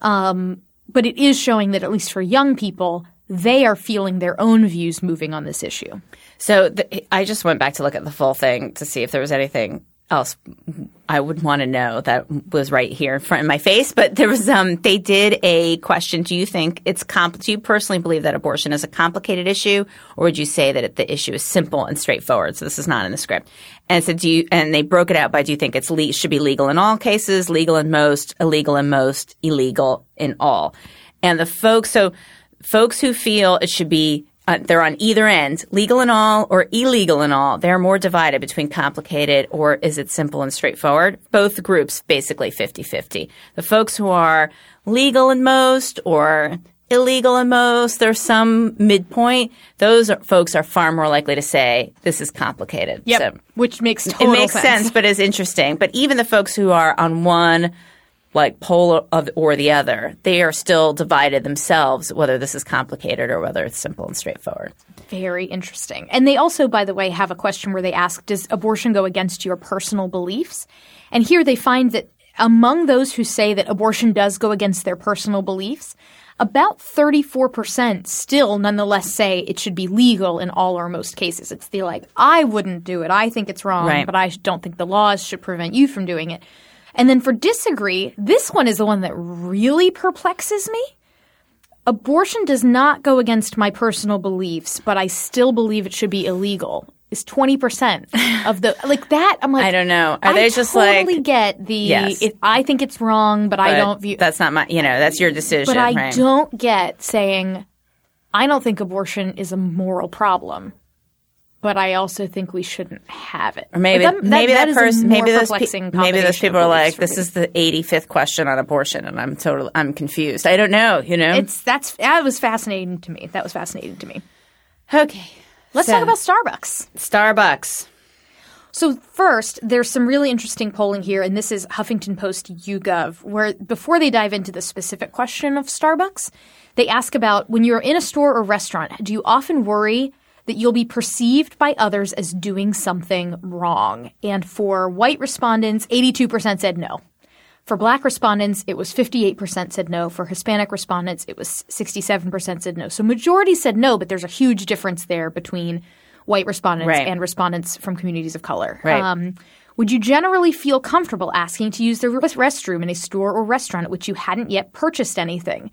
Um, but it is showing that at least for young people – they are feeling their own views moving on this issue. So the, I just went back to look at the full thing to see if there was anything else I would want to know that was right here in front of my face. But there was um, – they did a question. Do you think it's compl- – do you personally believe that abortion is a complicated issue or would you say that it, the issue is simple and straightforward? So this is not in the script. And so do you, and they broke it out by do you think it's le- should be legal in all cases, legal in most, illegal in most, illegal in all. And the folks – so – folks who feel it should be uh, – they're on either end, legal in all or illegal in all. They're more divided between complicated or is it simple and straightforward. Both groups basically fifty-fifty. The folks who are legal in most or illegal in most, there's some midpoint. Those are, folks are far more likely to say this is complicated. Yep, so, which makes total sense. It makes sense. sense but is interesting. But even the folks who are on one – like pole of, or the other. They are still divided themselves, whether this is complicated or whether it's simple and straightforward. Very interesting. And they also, by the way, have a question where they ask, does abortion go against your personal beliefs? And here they find that among those who say that abortion does go against their personal beliefs, about thirty-four percent still nonetheless say it should be legal in all or most cases. It's the like, I wouldn't do it. I think it's wrong, right. But I don't think the laws should prevent you from doing it. And then for disagree, this one is the one that really perplexes me. Abortion does not go against my personal beliefs, but I still believe it should be illegal. Is twenty percent of the – like that, I'm like – I don't know. Are they I just totally like – I totally get the yes. – it, I think it's wrong, but, but I don't view – that's not my – you know, that's your decision, But I right? don't get saying I don't think abortion is a moral problem, but I also think we shouldn't have it. Or maybe that, that, maybe that, that person maybe those pe- maybe those people are like, this is the eighty-fifth question on abortion, and I'm totally I'm confused. I don't know, you know. It's that's that was fascinating to me. That was fascinating to me. Okay. Let's so, talk about Starbucks. Starbucks. So first, there's some really interesting polling here, and this is Huffington Post YouGov, where before they dive into the specific question of Starbucks, they ask about when you're in a store or restaurant, do you often worry that you'll be perceived by others as doing something wrong? And for white respondents, eighty-two percent said no. For black respondents, it was fifty-eight percent said no. For Hispanic respondents, it was sixty-seven percent said no. So majority said no, but there's a huge difference there between white respondents right. and respondents from communities of color. Right. Um, would you generally feel comfortable asking to use the restroom in a store or restaurant at which you hadn't yet purchased anything?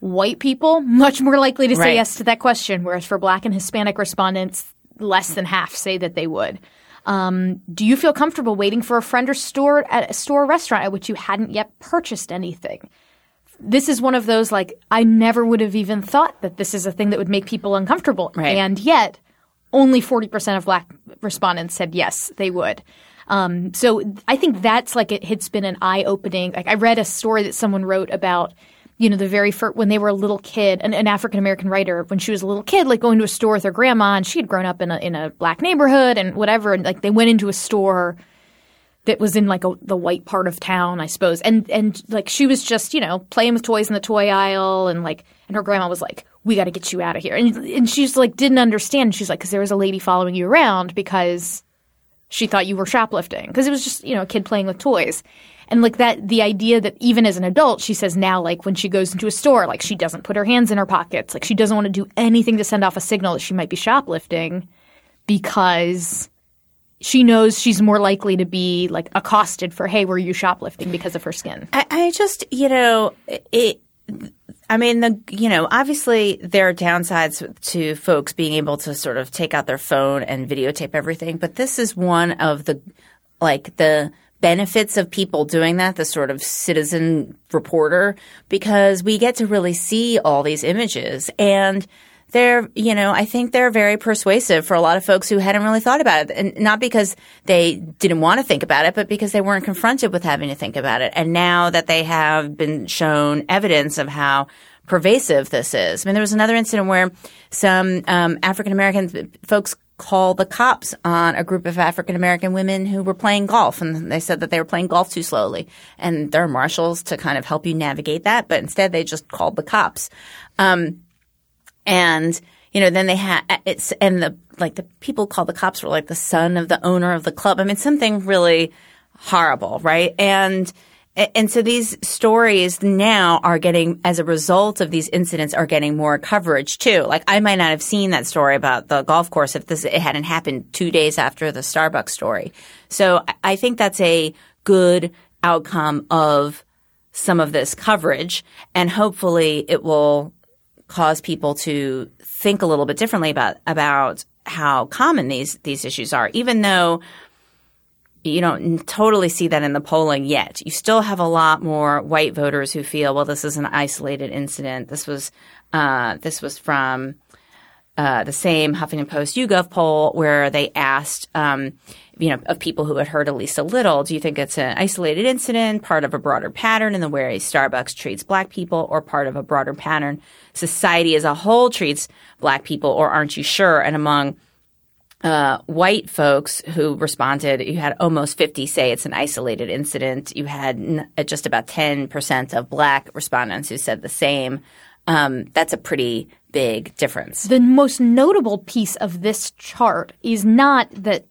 White people, much more likely to say right. yes to that question, whereas for black and Hispanic respondents, less than half say that they would. Um, do you feel comfortable waiting for a friend or store at a store or restaurant at which you hadn't yet purchased anything? This is one of those like I never would have even thought that this is a thing that would make people uncomfortable. Right. And yet only forty percent of black respondents said yes, they would. Um, so I think that's like it, it's been an eye-opening. Like I read a story that someone wrote about you know, the very first – when they were a little kid, an, an African-American writer, when she was a little kid, like going to a store with her grandma and she had grown up in a in a black neighborhood and whatever. And like they went into a store that was in like a, the white part of town, I suppose. And, and like she was just, you know, playing with toys in the toy aisle and like – and her grandma was like, we got to get you out of here. And, and she just like didn't understand. She's like because there was a lady following you around because she thought you were shoplifting because it was just, you know, a kid playing with toys. And, like, that – the idea that even as an adult, she says now, like, when she goes into a store, like, she doesn't put her hands in her pockets. Like, she doesn't want to do anything to send off a signal that she might be shoplifting because she knows she's more likely to be, like, accosted for, hey, were you shoplifting because of her skin. I, I just – you know, it – I mean, the you know, obviously there are downsides to folks being able to sort of take out their phone and videotape everything. But this is one of the – like, the – benefits of people doing that, the sort of citizen reporter, because we get to really see all these images. And they're, you know, I think they're very persuasive for a lot of folks who hadn't really thought about it. And not because they didn't want to think about it, but because they weren't confronted with having to think about it. And now that they have been shown evidence of how pervasive this is. I mean, there was another incident where some um, African-American folks call the cops on a group of African-American women who were playing golf. And they said that they were playing golf too slowly. And there are marshals to kind of help you navigate that. But instead, they just called the cops. Um, and, you know, then they had it's and the like the people called the cops were like the son of the owner of the club. I mean, something really horrible. Right. And and so these stories now are getting – as a result of these incidents are getting more coverage too. Like I might not have seen that story about the golf course if this it hadn't happened two days after the Starbucks story. So I think that's a good outcome of some of this coverage, and hopefully it will cause people to think a little bit differently about about how common these these issues are, even though – you don't totally see that in the polling yet. You still have a lot more white voters who feel, well, this is an isolated incident. This was uh, this was from uh, the same Huffington Post YouGov poll where they asked, um, you know, of people who had heard at least a little, do you think it's an isolated incident, part of a broader pattern in the way Starbucks treats black people, or part of a broader pattern society as a whole treats black people, or aren't you sure? And among uh, white folks who responded, you had almost fifty say it's an isolated incident. You had n- just about ten percent of black respondents who said the same. Um, that's a pretty big difference. The most notable piece of this chart is not that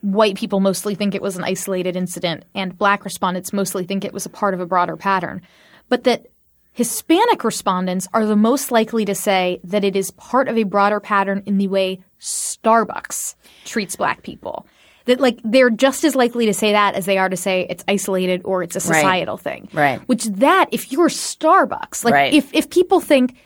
white people mostly think it was an isolated incident and black respondents mostly think it was a part of a broader pattern, but that Hispanic respondents are the most likely to say that it is part of a broader pattern in the way Starbucks treats black people. That, like, they're just as likely to say that as they are to say it's isolated or it's a societal right. thing. Right. Which that, if you're Starbucks, like, right. if, if people think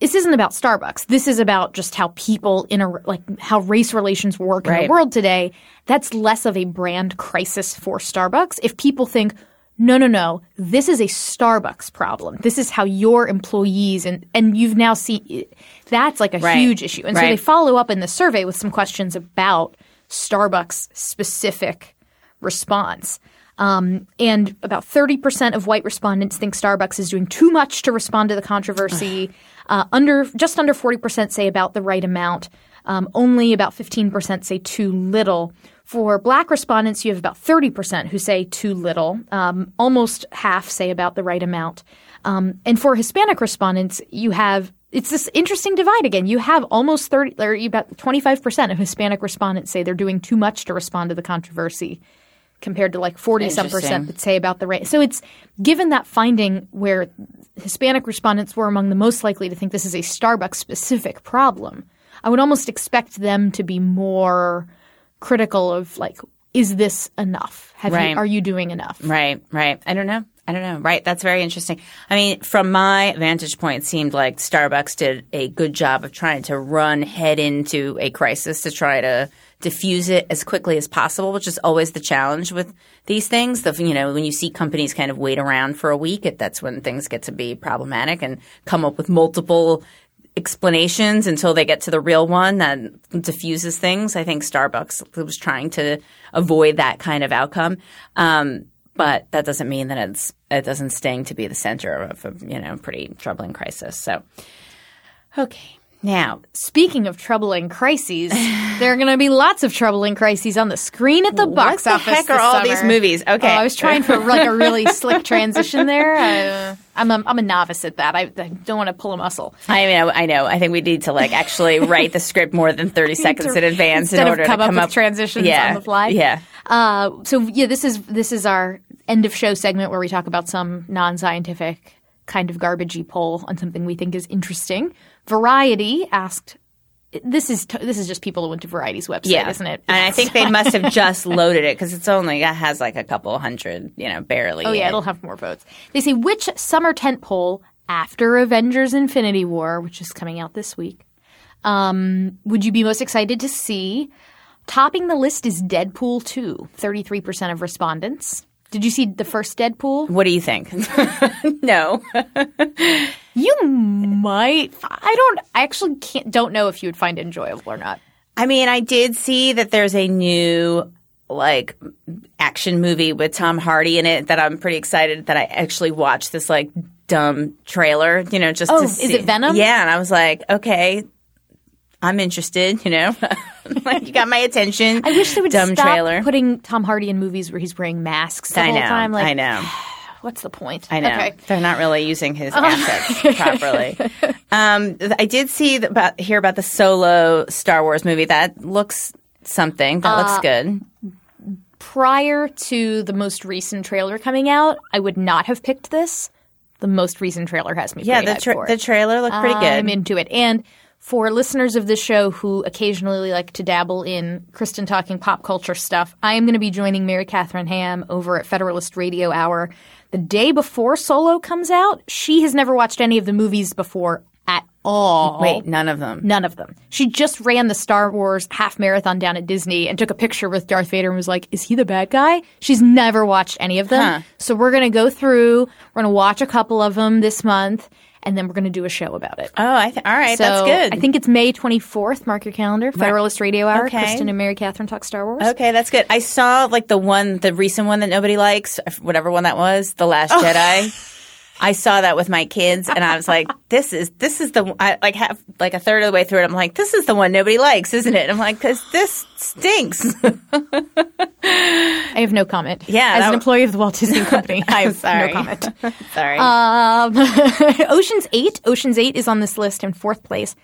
this isn't about Starbucks, this is about just how people in a, like, how race relations work right. in the world today, that's less of a brand crisis for Starbucks. If people think, no, no, no, this is a Starbucks problem. This is how your employees and, and you've now seen that's like a right. huge issue. And right. so they follow up in the survey with some questions about Starbucks specific response. Um, and about thirty percent of white respondents think Starbucks is doing too much to respond to the controversy. uh, under just under forty percent say about the right amount. Um, only about fifteen percent say too little. For black respondents, you have about thirty percent who say too little. Um, almost half say about the right amount. Um, and for Hispanic respondents, you have – it's this interesting divide again. You have almost thirty – or about twenty-five percent of Hispanic respondents say they're doing too much to respond to the controversy compared to like forty-some percent that say about the right. So it's – given that finding where Hispanic respondents were among the most likely to think this is a Starbucks-specific problem, I would almost expect them to be more – critical of, like, is this enough? Have right. you, are you doing enough? Right, right. I don't know. I don't know. Right. That's very interesting. I mean, from my vantage point, it seemed like Starbucks did a good job of trying to run head into a crisis to try to diffuse it as quickly as possible, which is always the challenge with these things. The, you know, when you see companies kind of wait around for a week, it, that's when things get to be problematic and come up with multiple explanations until they get to the real one that diffuses things. I think Starbucks was trying to avoid that kind of outcome, um, but that doesn't mean that it's it doesn't sting to be the center of a, you know, pretty troubling crisis. So, okay. Now, speaking of troubling crises, there are going to be lots of troubling crises on the screen at the what box the office this summer. What the heck are all these movies? Okay. Oh, I was trying for like a really slick transition there. I, I'm, a, I'm a novice at that. I, I don't want to pull a muscle. I mean, I, I know. I think we need to like actually write the script more than thirty seconds to, in advance in order come to come up with up, transitions yeah, on the fly. Yeah. Uh, so yeah, this is this is our end of show segment where we talk about some non-scientific kind of garbagey poll on something we think is interesting. Variety asked – this is t- this is just people who went to Variety's website, yeah. isn't it? And I think they must have just loaded it because it's only – it has like a couple hundred, you know, barely. Oh, yeah. It. It'll have more votes. They say, which summer tentpole after Avengers Infinity War, which is coming out this week, um, would you be most excited to see? Topping the list is Deadpool two, thirty-three percent of respondents. Did you see the first Deadpool? What do you think? No. You might. I don't – I actually can't, don't know if you would find it enjoyable or not. I mean, I did see that there's a new, like, action movie with Tom Hardy in it that I'm pretty excited that I actually watched this, like, dumb trailer, you know, just oh, to see. Oh, is it Venom? Yeah. And I was like, okay, I'm interested, you know. Like, you got my attention. I wish they would dumb stop trailer. Putting Tom Hardy in movies where he's wearing masks the I whole know, time. Like, I know. What's the point? I know. Okay. They're not really using his oh. assets properly. Um, I did see the, about hear about the Solo Star Wars movie. That looks something. That uh, looks good. Prior to the most recent trailer coming out, I would not have picked this. The most recent trailer has me yeah, pretty the tra- for it. Yeah, the trailer looked pretty good. I'm into it. And for listeners of this show who occasionally like to dabble in Kristen talking pop culture stuff, I am going to be joining Mary Catherine Ham over at Federalist Radio Hour the day before Solo comes out. She has never watched any of the movies before at all. Wait, none of them? None of them. She just ran the Star Wars half marathon down at Disney and took a picture with Darth Vader and was like, is he the bad guy? She's never watched any of them. Huh. So we're going to go through. We're going to watch a couple of them this month. And then we're going to do a show about it. Oh, I th- all right. So that's good. I think it's May twenty-fourth. Mark your calendar. Federalist Radio Hour. Okay. Kristen and Mary Catherine talk Star Wars. Okay, that's good. I saw like the one, the recent one that nobody likes, whatever one that was, The Last oh. Jedi. I saw that with my kids, and I was like, "This is this is the I, like half like a third of the way through it. I'm like, this is the one nobody likes, isn't it?" And I'm like, "Because this stinks." I have no comment. Yeah, as an was... employee of the Walt Disney Company, I have sorry. no comment. sorry. Um, Ocean's Eight. Ocean's Eight is on this list in fourth place.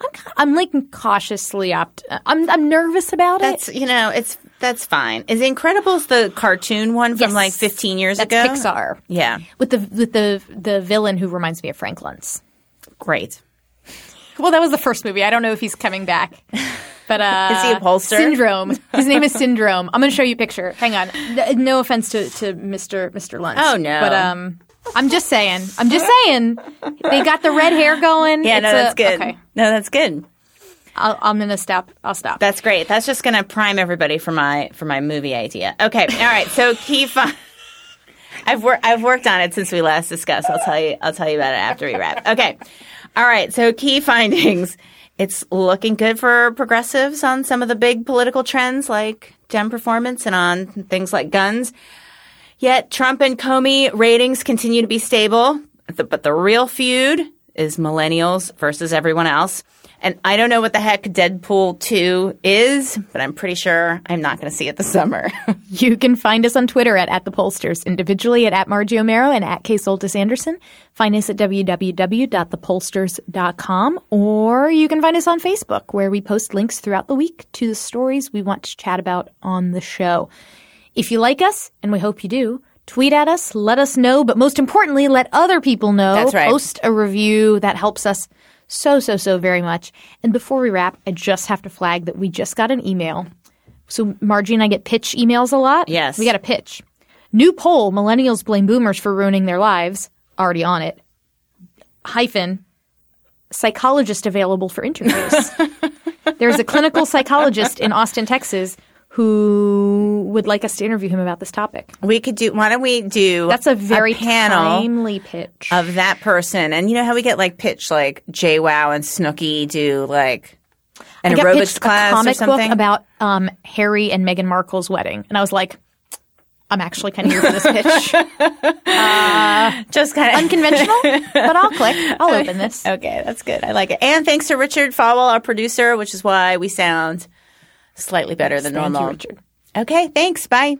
I'm I'm like cautiously opt. I'm I'm nervous about that's, it. You know, it's that's fine. Is Incredibles the cartoon one from yes. like fifteen years that's ago? Pixar. Yeah, with the with the the villain who reminds me of Frank Luntz. Great. Well, that was the first movie. I don't know if he's coming back. But uh, is he a pollster? Syndrome. His name is Syndrome. I'm going to show you a picture. Hang on. No offense to to Mister Mister Luntz. Oh no. But um. I'm just saying. I'm just saying. They got the red hair going. Yeah, it's no, that's a, good. Okay. No, that's good. I'll, I'm gonna stop. I'll stop. That's great. That's just gonna prime everybody for my for my movie idea. Okay. All right. So key five. I've worked. I've worked on it since we last discussed. I'll tell you. I'll tell you about it after we wrap. Okay. All right. So key findings. It's looking good for progressives on some of the big political trends like Dem performance and on things like guns. Yet Trump and Comey ratings continue to be stable, but the real feud is millennials versus everyone else. And I don't know what the heck Deadpool two is, but I'm pretty sure I'm not going to see it this summer. You can find us on Twitter at, at The Pollsters, individually at, at Margie Omero and at K. Soltis Anderson. Find us at w w w dot the pollsters dot com, or you can find us on Facebook, where we post links throughout the week to the stories we want to chat about on the show. If you like us, and we hope you do, tweet at us, let us know, but most importantly, let other people know. That's right. Post a review. That helps us so, so, so very much. And before we wrap, I just have to flag that we just got an email. So Margie and I get pitch emails a lot. Yes. We got a pitch. New poll, millennials blame boomers for ruining their lives. Already on it. Hyphen, psychologist available for interviews. There's a clinical psychologist in Austin, Texas, who would like us to interview him about this topic. We could do – why don't we do That's a very a panel timely pitch. Of that person. And you know how we get like pitch like JWoww and Snooki do like an I aerobics class a comic or something? Book about um, Harry and Meghan Markle's wedding. And I was like, I'm actually kind of here for this pitch. uh, Just kind of unconventional, but I'll click. I'll open this. Okay, that's good. I like it. And thanks to Richard Falwell, our producer, which is why we sound – slightly better than normal. Thank you, Richard. Okay, thanks. Bye.